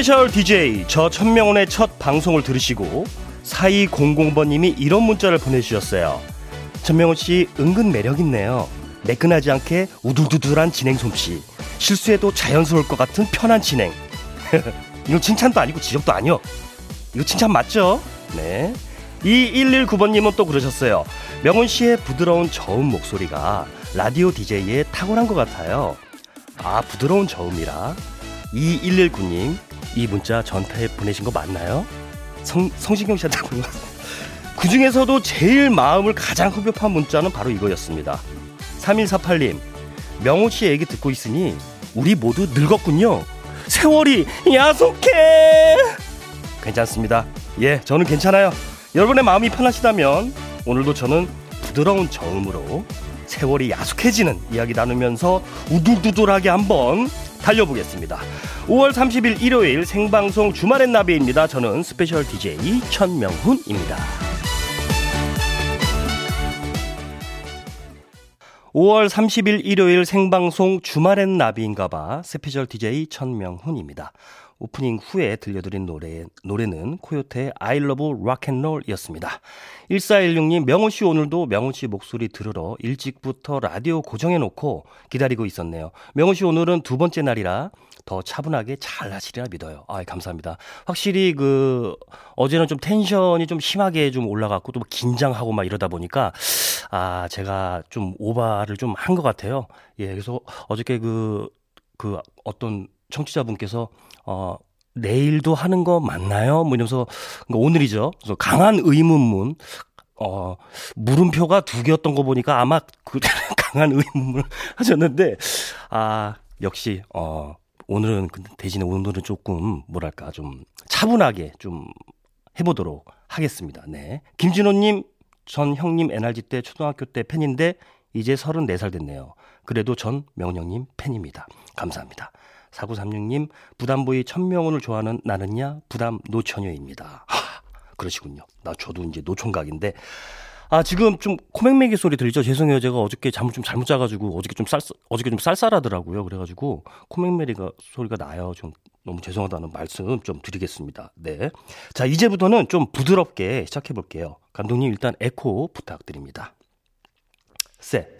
스페셜 DJ 저 천명훈의 첫 방송을 들으시고 4200번님이 이런 문자를 보내주셨어요. 천명훈씨 은근 매력있네요. 매끈하지 않게 우둘두둘한 진행 솜씨, 실수해도 자연스러울 것 같은 편한 진행. 이건 칭찬도 아니고 지적도 아니요. 이거 칭찬 맞죠? 네. 2119번님은 또 그러셨어요. 명훈씨의 부드러운 저음 목소리가 라디오 DJ에 탁월한 것 같아요. 아, 부드러운 저음이라. 2119님, 이 문자 전타에 보내신 거 맞나요? 성신경씨한테 보내셨어요. 그 중에서도 제일 마음을 가장 흡입한 문자는 바로 이거였습니다. 3148님, 명훈씨 얘기 듣고 있으니 우리 모두 늙었군요. 세월이 야속해. 괜찮습니다. 예, 저는 괜찮아요. 여러분의 마음이 편하시다면 오늘도 저는 부드러운 저음으로 세월이 야속해지는 이야기 나누면서 우둘두둘하게 한번 달려보겠습니다. 5월 30일 일요일 생방송 주말엔 나비입니다. 저는 스페셜 DJ 천명훈입니다. 5월 30일 일요일 생방송 주말엔 나비인가봐 스페셜 DJ 천명훈입니다. 오프닝 후에 들려드린 노래는 코요태의 I Love Rock'n'Roll 이었습니다. 1416님, 명훈씨 오늘도 명훈씨 목소리 들으러 일찍부터 라디오 고정해놓고 기다리고 있었네요. 명훈씨 오늘은 두 번째 날이라 더 차분하게 잘 하시리라 믿어요. 아, 감사합니다. 확실히 어제는 좀 텐션이 좀 심하게 좀 올라갔고 또 긴장하고 막 이러다 보니까 제가 좀 오바를 좀 한 것 같아요. 예, 그래서 어저께 어떤 청취자분께서 내일도 하는 거 맞나요? 뭐 이러면서, 그러니까 오늘이죠. 그래서 강한 의문문, 물음표가 2개였던 거 보니까 아마 강한 의문문을 하셨는데, 역시, 오늘은, 대신에 오늘은 조금, 뭐랄까, 좀 차분하게 좀 해보도록 하겠습니다. 네. 김진호님, 전 형님 NRG 때 초등학교 때 팬인데, 이제 34살 됐네요. 그래도 전 명령님 팬입니다. 감사합니다. 4936님, 부담보이 천명훈을 좋아하는 나는야 부담 노처녀입니다. 하, 그러시군요. 저도 이제 노총각인데, 지금 좀 코맹맹이 소리 들리죠? 죄송해요. 제가 어저께 잠을 좀 잘못 자가지고 어저께 좀 쌀쌀하더라고요. 그래가지고 코맹맹이가 소리가 나요. 좀 너무 죄송하다는 말씀 좀 드리겠습니다. 네. 자, 이제부터는 좀 부드럽게 시작해 볼게요. 감독님 일단 에코 부탁드립니다. 세.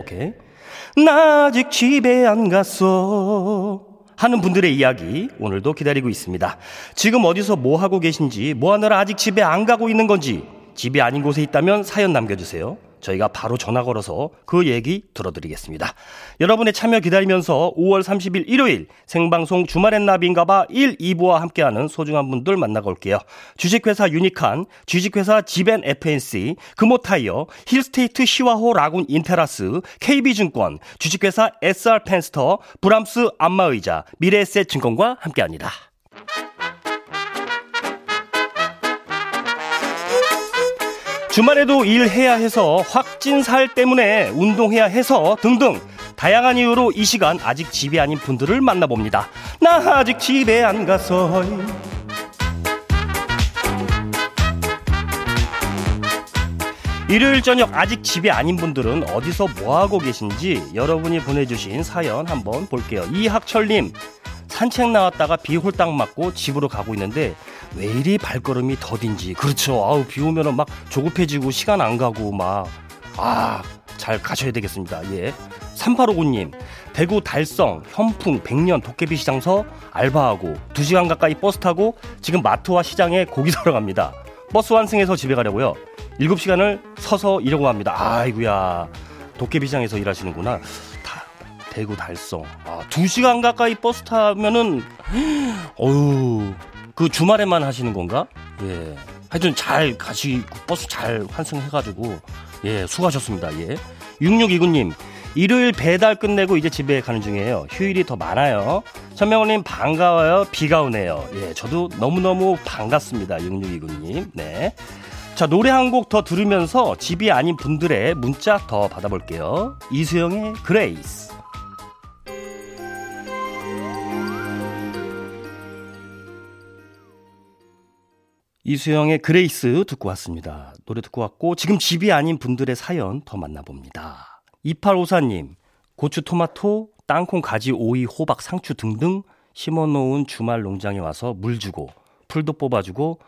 오케이. 나 아직 집에 안 갔어 하는 분들의 이야기 오늘도 기다리고 있습니다. 지금 어디서 뭐 하고 계신지, 뭐 하느라 아직 집에 안 가고 있는 건지, 집이 아닌 곳에 있다면 사연 남겨주세요. 저희가 바로 전화 걸어서 그 얘기 들어드리겠습니다. 여러분의 참여 기다리면서 5월 30일 일요일 생방송 주말엔 나비인가봐 1, 2부와 함께하는 소중한 분들 만나고 올게요. 주식회사 유니칸, 주식회사 지벤 FNC, 금호타이어, 힐스테이트 시와호 라군 인테라스, KB증권, 주식회사 SR 펜스터, 브람스 안마의자, 미래에셋 증권과 함께합니다. 주말에도 일해야 해서, 확찐 살 때문에 운동해야 해서 등등 다양한 이유로 이 시간 아직 집이 아닌 분들을 만나봅니다. 나 아직 집에 안 가서. 일요일 저녁 아직 집이 아닌 분들은 어디서 뭐하고 계신지 여러분이 보내주신 사연 한번 볼게요. 이학철님, 산책 나왔다가 비 홀딱 맞고 집으로 가고 있는데 왜 이리 발걸음이 더딘지. 그렇죠. 비 오면은 막 조급해지고 시간 안 가고 막. 잘 가셔야 되겠습니다. 예. 3859님, 대구 달성 현풍 백년 도깨비 시장서 알바하고 2시간 가까이 버스 타고 지금 마트와 시장에 고기 사러 갑니다. 버스 환승해서 집에 가려고요. 7시간을 서서 일하고 합니다. 아이고야. 도깨비 시장에서 일하시는구나. 대구 달성. 2시간 가까이 버스 타면은, 어휴, 그 주말에만 하시는 건가? 예. 하여튼 잘 가시고, 버스 잘 환승해가지고, 예, 수고하셨습니다. 예. 6629님, 일요일 배달 끝내고 이제 집에 가는 중이에요. 휴일이 더 많아요. 천명훈님 반가워요. 비가 오네요. 예, 저도 너무너무 반갑습니다. 6629님. 네. 자, 노래 한 곡 더 들으면서 집이 아닌 분들의 문자 더 받아볼게요. 이수영의 그레이스. 이수영의 그레이스 듣고 왔습니다. 노래 듣고 왔고 지금 집이 아닌 분들의 사연 더 만나봅니다. 2854님, 고추, 토마토, 땅콩, 가지, 오이, 호박, 상추 등등 심어놓은 주말 농장에 와서 물 주고 풀도 뽑아주고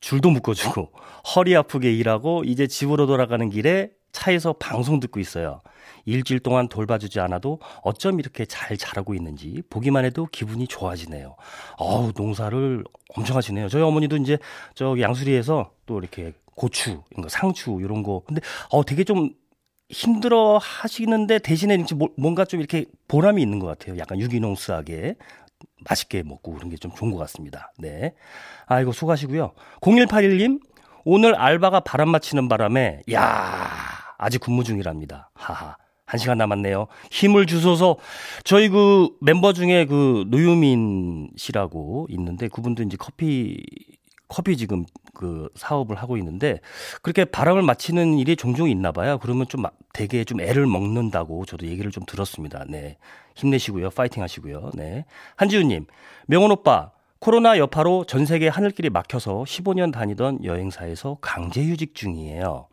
줄도 묶어주고 허리 아프게 일하고 이제 집으로 돌아가는 길에 차에서 방송 듣고 있어요. 일주일 동안 돌봐주지 않아도 어쩜 이렇게 잘 자라고 있는지 보기만 해도 기분이 좋아지네요. 어우, 농사를 엄청 하시네요. 저희 어머니도 이제 저기 양수리에서 또 이렇게 고추, 상추 이런 거. 근데 되게 좀 힘들어 하시는데 대신에 뭔가 좀 이렇게 보람이 있는 것 같아요. 약간 유기농스하게. 맛있게 먹고 그런 게 좀 좋은 것 같습니다. 네. 아이고, 수고하시고요. 0181님, 오늘 알바가 바람 맞히는 바람에, 아직 근무 중이랍니다. 하하. 1시간 남았네요. 힘을 주소서. 저희 그 멤버 중에 그 노유민 씨라고 있는데 그분도 이제 커피 지금 그 사업을 하고 있는데 그렇게 바람을 맞히는 일이 종종 있나 봐요. 그러면 좀 되게 좀 애를 먹는다고 저도 얘기를 좀 들었습니다. 네. 힘내시고요. 파이팅 하시고요. 네. 한지훈님, 명훈 오빠, 코로나 여파로 전 세계 하늘길이 막혀서 15년 다니던 여행사에서 강제휴직 중이에요.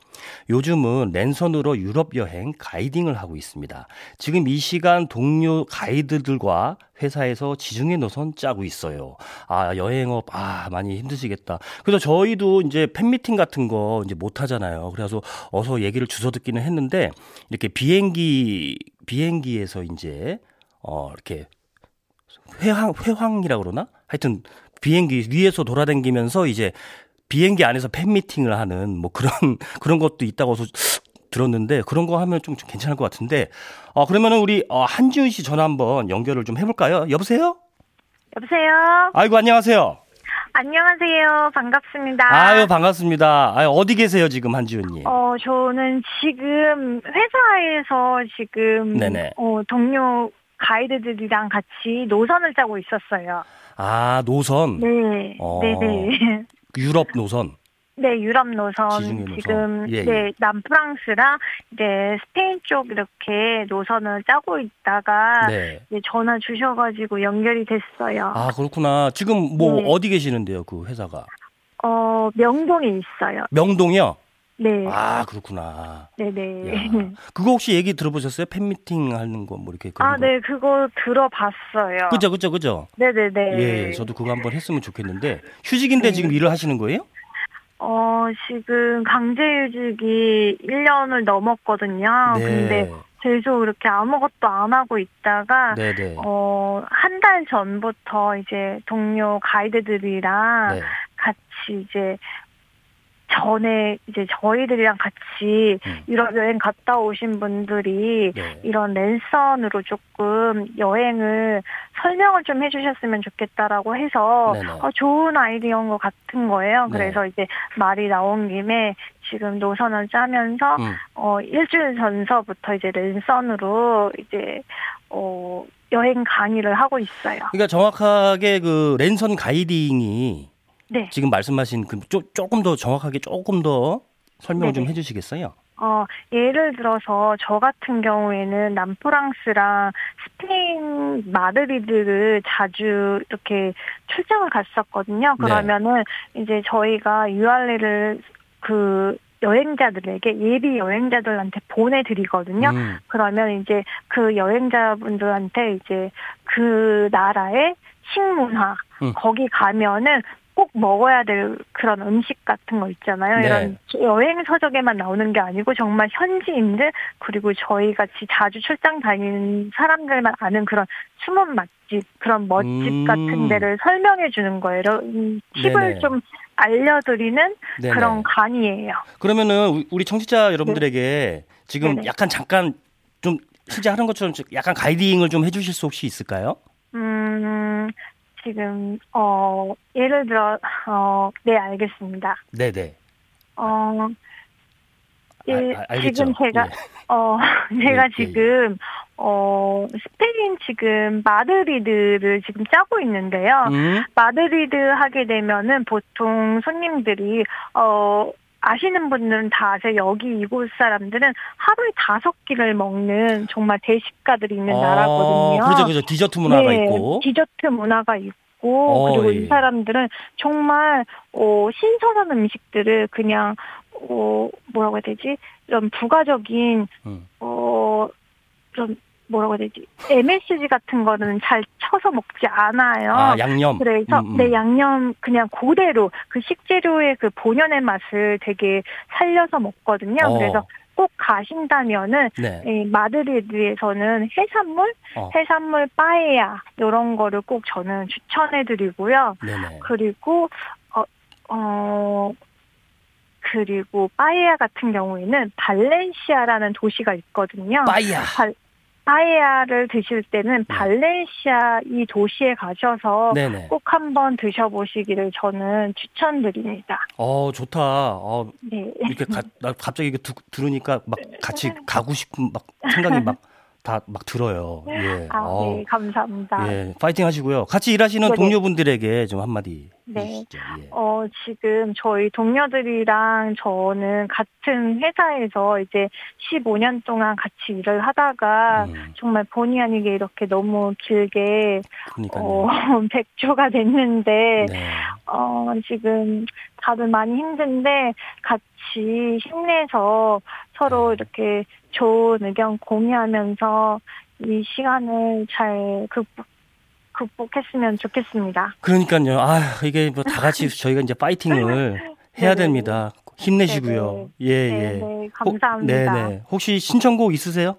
요즘은 랜선으로 유럽 여행 가이딩을 하고 있습니다. 지금 이 시간 동료 가이드들과 회사에서 지중해 노선 짜고 있어요. 여행업, 많이 힘드시겠다. 그래서 저희도 이제 팬미팅 같은 거 이제 못 하잖아요. 그래서 어서 얘기를 주워 듣기는 했는데, 이렇게 비행기에서 이제, 이렇게 회황이라고 그러나? 하여튼 비행기 위에서 돌아다니면서 이제 비행기 안에서 팬미팅을 하는 뭐 그런 것도 있다고 들었는데 그런 거 하면 좀 괜찮을 것 같은데 그러면은 우리 한지훈 씨 전화 한번 연결을 좀 해볼까요? 여보세요? 아이고, 안녕하세요. 안녕하세요. 반갑습니다. 아유, 반갑습니다. 아유, 어디 계세요 지금 한지훈님? 저는 지금 회사에서 지금 네네. 동료 가이드들이랑 같이 노선을 짜고 있었어요. 아, 노선? 네. 네네. 유럽 노선? 네, 유럽 노선. 지금, 예, 예. 네, 남프랑스랑 이제 스페인 쪽 이렇게 노선을 짜고 있다가, 네. 이제 전화 주셔가지고 연결이 됐어요. 아, 그렇구나. 지금 뭐, 네. 어디 계시는데요, 그 회사가? 명동에 있어요. 명동이요? 네. 아, 그렇구나. 네네. 그거 혹시 얘기 들어보셨어요? 팬미팅 하는 거, 뭐, 이렇게. 그런 거. 네, 그거 들어봤어요. 그죠? 네네네. 예, 저도 그거 한번 했으면 좋겠는데, 휴직인데 네. 지금 일을 하시는 거예요? 지금 강제휴직이 1년을 넘었거든요. 네. 근데 계속 이렇게 아무것도 안 하고 있다가, 네네. 한 달 전부터 이제 동료 가이드들이랑 네. 같이 이제, 전에 이제 저희들이랑 같이 유럽 여행 갔다 오신 분들이 네. 이런 랜선으로 조금 여행을 설명을 좀 해주셨으면 좋겠다라고 해서 좋은 아이디어인 것 같은 거예요. 그래서 네. 이제 말이 나온 김에 지금 노선을 짜면서 일주일 전서부터 이제 랜선으로 이제 여행 강의를 하고 있어요. 그러니까 정확하게 그 랜선 가이딩이 네. 지금 말씀하신 그 조금 더 정확하게 조금 더 설명 좀 해주시겠어요? 예를 들어서 저 같은 경우에는 남프랑스랑 스페인 마드리드를 자주 이렇게 출장을 갔었거든요. 그러면은 네. 이제 저희가 URL을 그 여행자들에게 예비 여행자들한테 보내드리거든요. 그러면 이제 그 여행자분들한테 이제 그 나라의 식문화 거기 가면은 꼭 먹어야 될 그런 음식 같은 거 있잖아요. 네. 이런 여행 서적에만 나오는 게 아니고 정말 현지인들 그리고 저희같이 자주 출장 다니는 사람들만 아는 그런 숨은 맛집, 그런 멋집 같은 데를 설명해 주는 거예요. 팁을 네네. 좀 알려드리는 네네. 그런 강의예요. 그러면은 우리 청취자 여러분들에게 네. 지금 네네. 약간 잠깐 좀 실제 하는 것처럼 약간 가이딩을 좀 해주실 수 혹시 있을까요? 지금 예를 들어 네 알겠습니다. 네네. 알겠죠. 지금 제가 제가 지금 스페인 지금 마드리드를 지금 짜고 있는데요. 마드리드 하게 되면은 보통 손님들이 아시는 분들은 다 아세요. 여기 이곳 사람들은 하루에 5끼를 먹는 정말 대식가들이 있는 나라거든요. 그렇죠. 디저트 문화가 네, 있고. 디저트 문화가 있고. 그리고 이 사람들은 정말 신선한 음식들을 그냥 뭐라고 해야 되지? 이런 부가적인 좀 뭐라고 해야 되지? MSG 같은 거는 잘 쳐서 먹지 않아요. 아, 양념. 그래서 네, 양념 그냥 그대로 그 식재료의 그 본연의 맛을 되게 살려서 먹거든요. 그래서 꼭 가신다면은 네. 이 마드리드에서는 해산물 빠에야 이런 거를 꼭 저는 추천해드리고요. 네네. 그리고 그리고 빠에야 같은 경우에는 발렌시아라는 도시가 있거든요. 빠에야. 빠에야를 드실 때는 발렌시아 이 도시에 가셔서 네네. 꼭 한번 드셔보시기를 저는 추천드립니다. 좋다. 네. 이렇게 나 갑자기 이렇게 들으니까 막 같이 가고 싶은 막 생각이 막 다 막 들어요. 예. 네, 감사합니다. 예, 파이팅 하시고요. 같이 일하시는 네. 동료분들에게 좀 한마디. 네. 예. 지금 저희 동료들이랑 저는 같은 회사에서 이제 15년 동안 같이 일을 하다가 정말 본의 아니게 이렇게 너무 길게 백조가 됐는데 네. 지금 다들 많이 힘든데 같이 힘내서 서로 네. 이렇게 좋은 의견 공유하면서 이 시간을 잘 극복했으면 좋겠습니다. 그러니까요. 이게 뭐 다 같이 저희가 이제 파이팅을 해야 됩니다. 힘내시고요. 네네. 예, 예. 네네, 감사합니다. 네네. 혹시 신청곡 있으세요?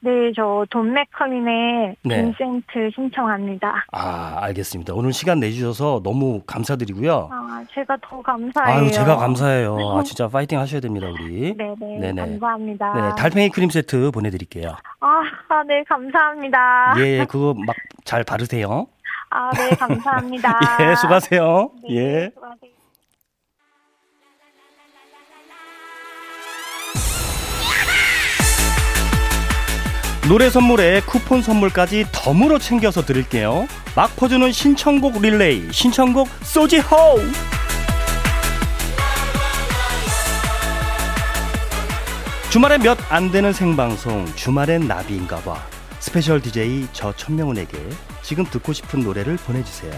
네, 저 돈 맥커린의 빈센트 네. 신청합니다. 알겠습니다. 오늘 시간 내주셔서 너무 감사드리고요. 제가 더 감사해요. 제가 감사해요. 진짜 파이팅 하셔야 됩니다, 우리. 네네, 네네. 감사합니다. 네, 달팽이 크림 세트 보내드릴게요. 네, 감사합니다. 예, 그거 막 잘 바르세요. 네, 감사합니다. 예, 수고하세요. 네, 예. 수고하세요. 노래 선물에 쿠폰 선물까지 덤으로 챙겨서 드릴게요. 막 퍼주는 신청곡 릴레이, 신청곡 소지호! 주말에 몇 안 되는 생방송, 주말엔 나비인가봐. 스페셜 DJ 저 천명훈에게 지금 듣고 싶은 노래를 보내주세요.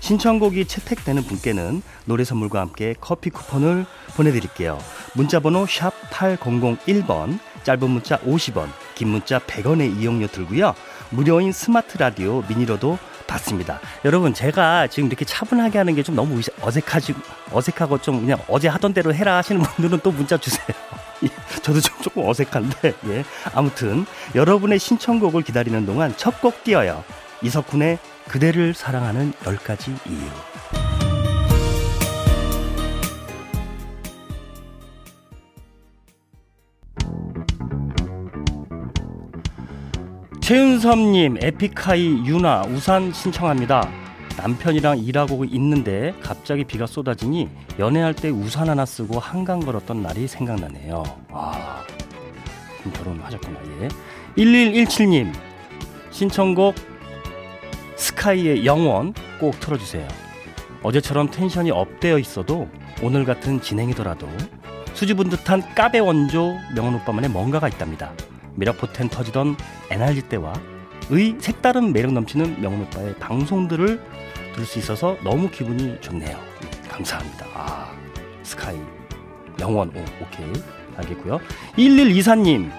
신청곡이 채택되는 분께는 노래 선물과 함께 커피 쿠폰을 보내드릴게요. 문자번호 샵 8001번, 짧은 문자 50원, 긴 문자 100원의 이용료 들고요. 무료인 스마트 라디오 미니로도 받습니다. 여러분, 제가 지금 이렇게 차분하게 하는 게 좀 너무 어색하고 좀 그냥 어제 하던 대로 해라 하시는 분들은 또 문자 주세요. 저도 조금 어색한데 예. 아무튼 여러분의 신청곡을 기다리는 동안 첫 곡 띄어요. 이석훈의 그대를 사랑하는 10가지 이유. 최윤섭님, 에픽하이 유나 우산 신청합니다. 남편이랑 일하고 있는데 갑자기 비가 쏟아지니 연애할 때 우산 하나 쓰고 한강 걸었던 날이 생각나네요. 지금 결혼하셨구나. 예. 1117님 신청곡 스카이의 영원 꼭 틀어주세요. 어제처럼 텐션이 업되어 있어도 오늘 같은 진행이더라도 수줍은 듯한 까베 원조 명훈 오빠만의 뭔가가 있답니다. 미라포텐 터지던 NRG 때와 의 색다른 매력 넘치는 명훈 오빠의 방송들을 들을 수 있어서 너무 기분이 좋네요. 감사합니다. 스카이 영원. 오케이 알겠고요. 1124님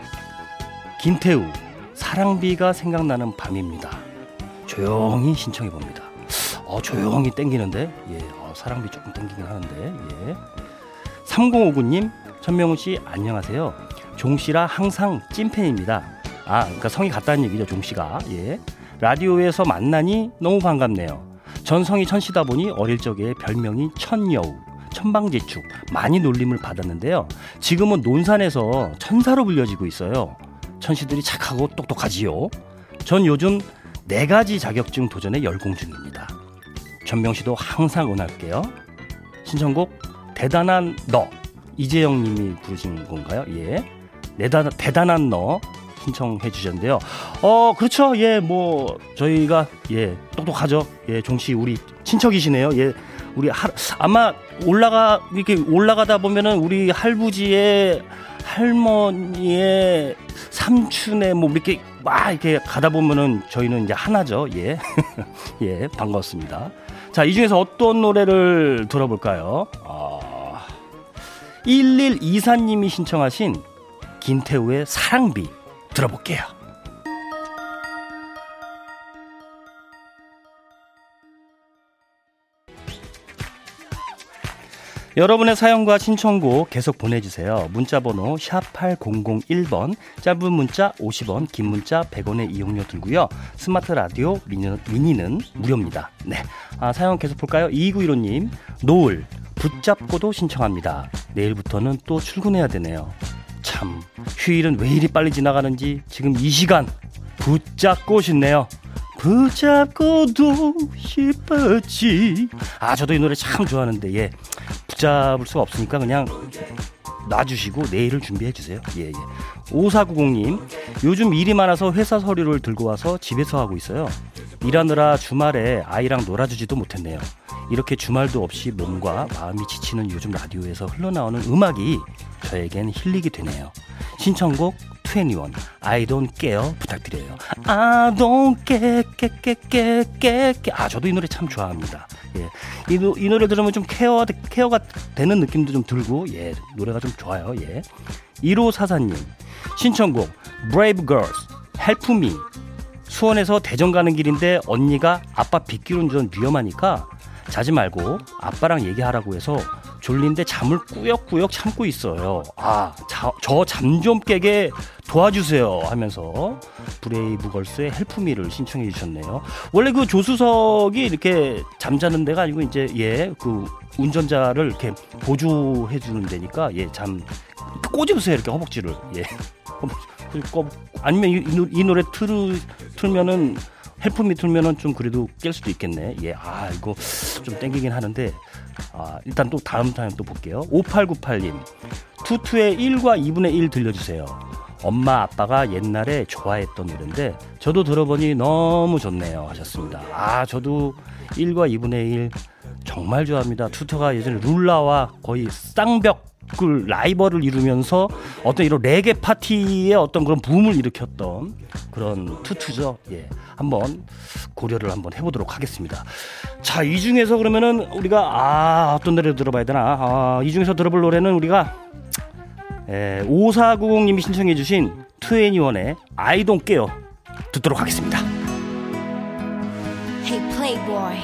김태우 사랑비가 생각나는 밤입니다. 조용히 신청해봅니다. 조용히 땡기는데 예, 사랑비 조금 땡기긴 하는데 예. 3059님 천명훈씨 안녕하세요. 종씨라 항상 찐팬입니다. 그러니까 성이 같다는 얘기죠, 종씨가. 예. 라디오에서 만나니 너무 반갑네요. 전성이 천씨다 보니 어릴 적에 별명이 천여우, 천방지축, 많이 놀림을 받았는데요. 지금은 논산에서 천사로 불려지고 있어요. 천씨들이 착하고 똑똑하지요. 전 요즘 4가지 자격증 도전에 열공 중입니다. 전명씨도 항상 응원할게요. 신청곡 대단한 너, 이재영님이 부르신 건가요? 예. 대단한 너 신청해 주셨는데요. 그렇죠. 예, 뭐 저희가 예 똑똑하죠. 예, 종씨 우리 친척이시네요. 예, 우리 아마 올라가다 보면은 우리 할부지의 할머니의 삼촌의 뭐 이렇게 막 이렇게 가다 보면은 저희는 이제 하나죠. 예, 예, 반갑습니다. 자, 이 중에서 어떤 노래를 들어볼까요? 1124님이 신청하신 김태우의 사랑비 들어볼게요. 여러분의 사연과 신청곡 계속 보내주세요. 문자번호 샵8001번, 짧은 문자 50원, 긴 문자 100원의 이용료 들고요. 스마트 라디오 미니는 무료입니다. 네, 사연 계속 볼까요? 2915님, 노을 붙잡고도 신청합니다. 내일부터는 또 출근해야 되네요. 참, 휴일은 왜 이리 빨리 지나가는지 지금 이 시간 붙잡고 싶네요. 붙잡고도 싶었지. 아, 저도 이 노래 참 좋아하는데, 예, 붙잡을 수가 없으니까 그냥 놔주시고 내일을 준비해주세요. 예, 예. 5490님, 요즘 일이 많아서 회사 서류를 들고 와서 집에서 하고 있어요. 일하느라 주말에 아이랑 놀아주지도 못했네요. 이렇게 주말도 없이 몸과 마음이 지치는 요즘 라디오에서 흘러나오는 음악이 저에겐 힐링이 되네요. 신청곡 21, I don't care 부탁드려요. I don't care, 아, 저도 이 노래 참 좋아합니다. 예, 이 노래 들으면 좀 케어가 되는 느낌도 좀 들고, 예, 노래가 좀 좋아요. 예. 1544님, 신청곡 Brave Girls, Help Me. 수원에서 대전 가는 길인데 언니가 아빠 빗길 운전 위험하니까 자지 말고 아빠랑 얘기하라고 해서 졸린데 잠을 꾸역꾸역 참고 있어요. 아, 저 잠 좀 깨게 도와주세요 하면서 브레이브걸스의 헬프미를 신청해 주셨네요. 원래 그 조수석이 이렇게 잠자는 데가 아니고 이제, 예, 그 운전자를 이렇게 보조해 주는 데니까, 예, 잠 꼬집으세요, 이렇게 허벅지를. 예. 아니면 이 노래 틀면은, 헬프미 틀면은 좀 그래도 깰 수도 있겠네. 예, 아, 이거 좀 땡기긴 하는데, 아, 일단 또 다음 타임 또 볼게요. 5898님, 투투의 1과 2분의 1 들려주세요. 엄마 아빠가 옛날에 좋아했던 노래인데 저도 들어보니 너무 좋네요 하셨습니다. 아, 저도 1과 2분의 1 정말 좋아합니다. 투투가 예전에 룰라와 거의 쌍벽 그 라이벌을 이루면서 어떤 이런 레게 파티의 어떤 그런 붐을 일으켰던 그런 투투죠. 예, 한번 고려를 한번 해보도록 하겠습니다. 자, 이 중에서 그러면은 우리가 어떤 노래 들어봐야 되나? 이 중에서 들어볼 노래는 우리가 5490님이 신청해주신 2NE1의 I Don't Care 듣도록 하겠습니다. Hey Playboy.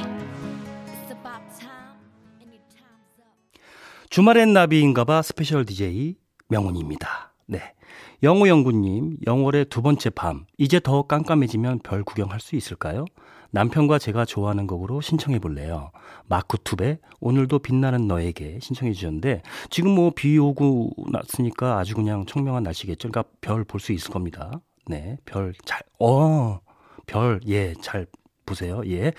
주말엔 나비인가봐 스페셜 DJ 명훈입니다. 네, 영호영구님, 영월의 두 번째 밤, 이제 더 깜깜해지면 별 구경할 수 있을까요? 남편과 제가 좋아하는 곡으로 신청해볼래요. 마크툽의 오늘도 빛나는 너에게 신청해 주셨는데, 지금 뭐 비 오고 났으니까 아주 그냥 청명한 날씨겠죠. 그러니까 별 볼 수 있을 겁니다. 네, 별 잘, 별, 예, 잘 보세요. 예.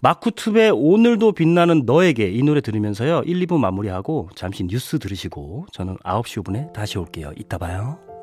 마크툽의 오늘도 빛나는 너에게, 이 노래 들으면서요, 1, 2부 마무리하고 잠시 뉴스 들으시고 저는 9시 5분에 다시 올게요. 이따 봐요.